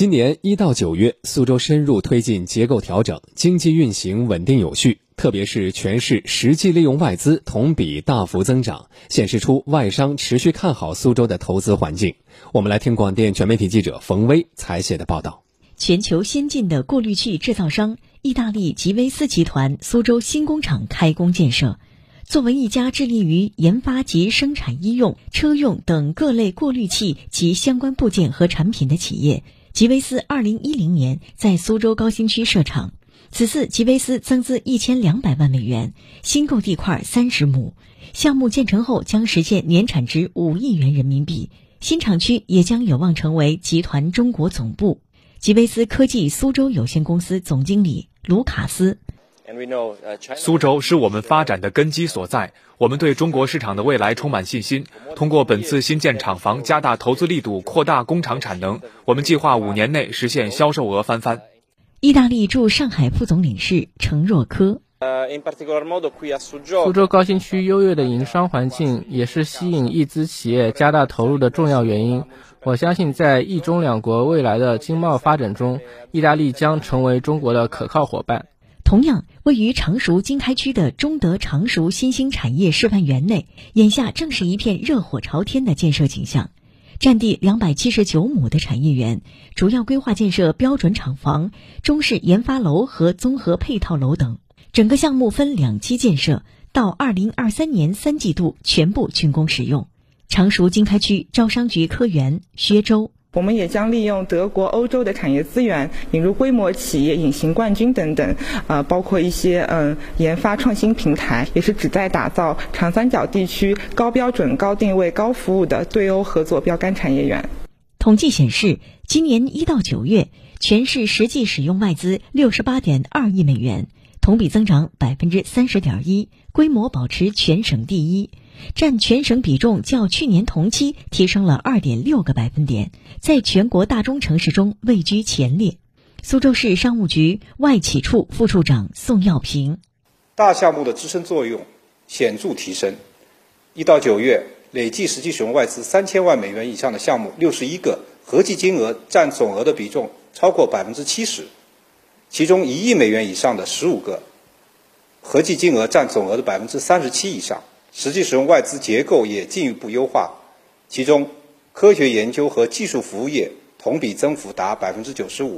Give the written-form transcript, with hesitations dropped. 今年1到9月，苏州深入推进结构调整，经济运行稳定有序，特别是全市实际利用外资同比大幅增长，显示出外商持续看好苏州的投资环境。我们来听广电全媒体记者冯威采写的报道。全球先进的过滤器制造商意大利吉威斯集团苏州新工厂开工建设。作为一家致力于研发及生产医用、车用等各类过滤器及相关部件和产品的企业，吉威斯2010年在苏州高新区设厂。此次吉威斯增资1200万美元，新购地块30亩，项目建成后将实现年产值5亿元人民币。新厂区也将有望成为集团中国总部。吉威斯科技苏州有限公司总经理卢卡斯：苏州是我们发展的根基所在，我们对中国市场的未来充满信心。通过本次新建厂房，加大投资力度，扩大工厂产能，我们计划5年内实现销售额翻番。意大利驻上海副总领事程若科：苏州高新区优越的营商环境也是吸引意资企业加大投入的重要原因。我相信在意中两国未来的经贸发展中，意大利将成为中国的可靠伙伴。同样位于常熟经开区的中德常熟新兴产业示范园内，眼下正是一片热火朝天的建设景象。占地279亩的产业园主要规划建设标准厂房、中式研发楼和综合配套楼等，整个项目分2期建设，到2023年3季度全部竣工使用。常熟经开区招商局科员薛周：我们也将利用德国、欧洲的产业资源，引入规模企业、隐形冠军等等，包括一些研发创新平台，也是旨在打造长三角地区高标准、高定位、高服务的对欧合作标杆产业园。统计显示，今年1到9月，全市实际使用外资68.2亿美元，同比增长30.1%，规模保持全省第一。占全省比重较去年同期提升了 2.6 个百分点，在全国大中城市中位居前列。苏州市商务局外企处副处长宋耀平：大项目的支撑作用显著提升，1到9月累计实际使用外资3000万美元以上的项目61个，合计金额占总额的比重超过 70%， 其中1亿美元以上的15个，合计金额占总额的 37% 以上。实际使用外资结构也进一步优化，其中科学研究和技术服务业同比增幅达 95%，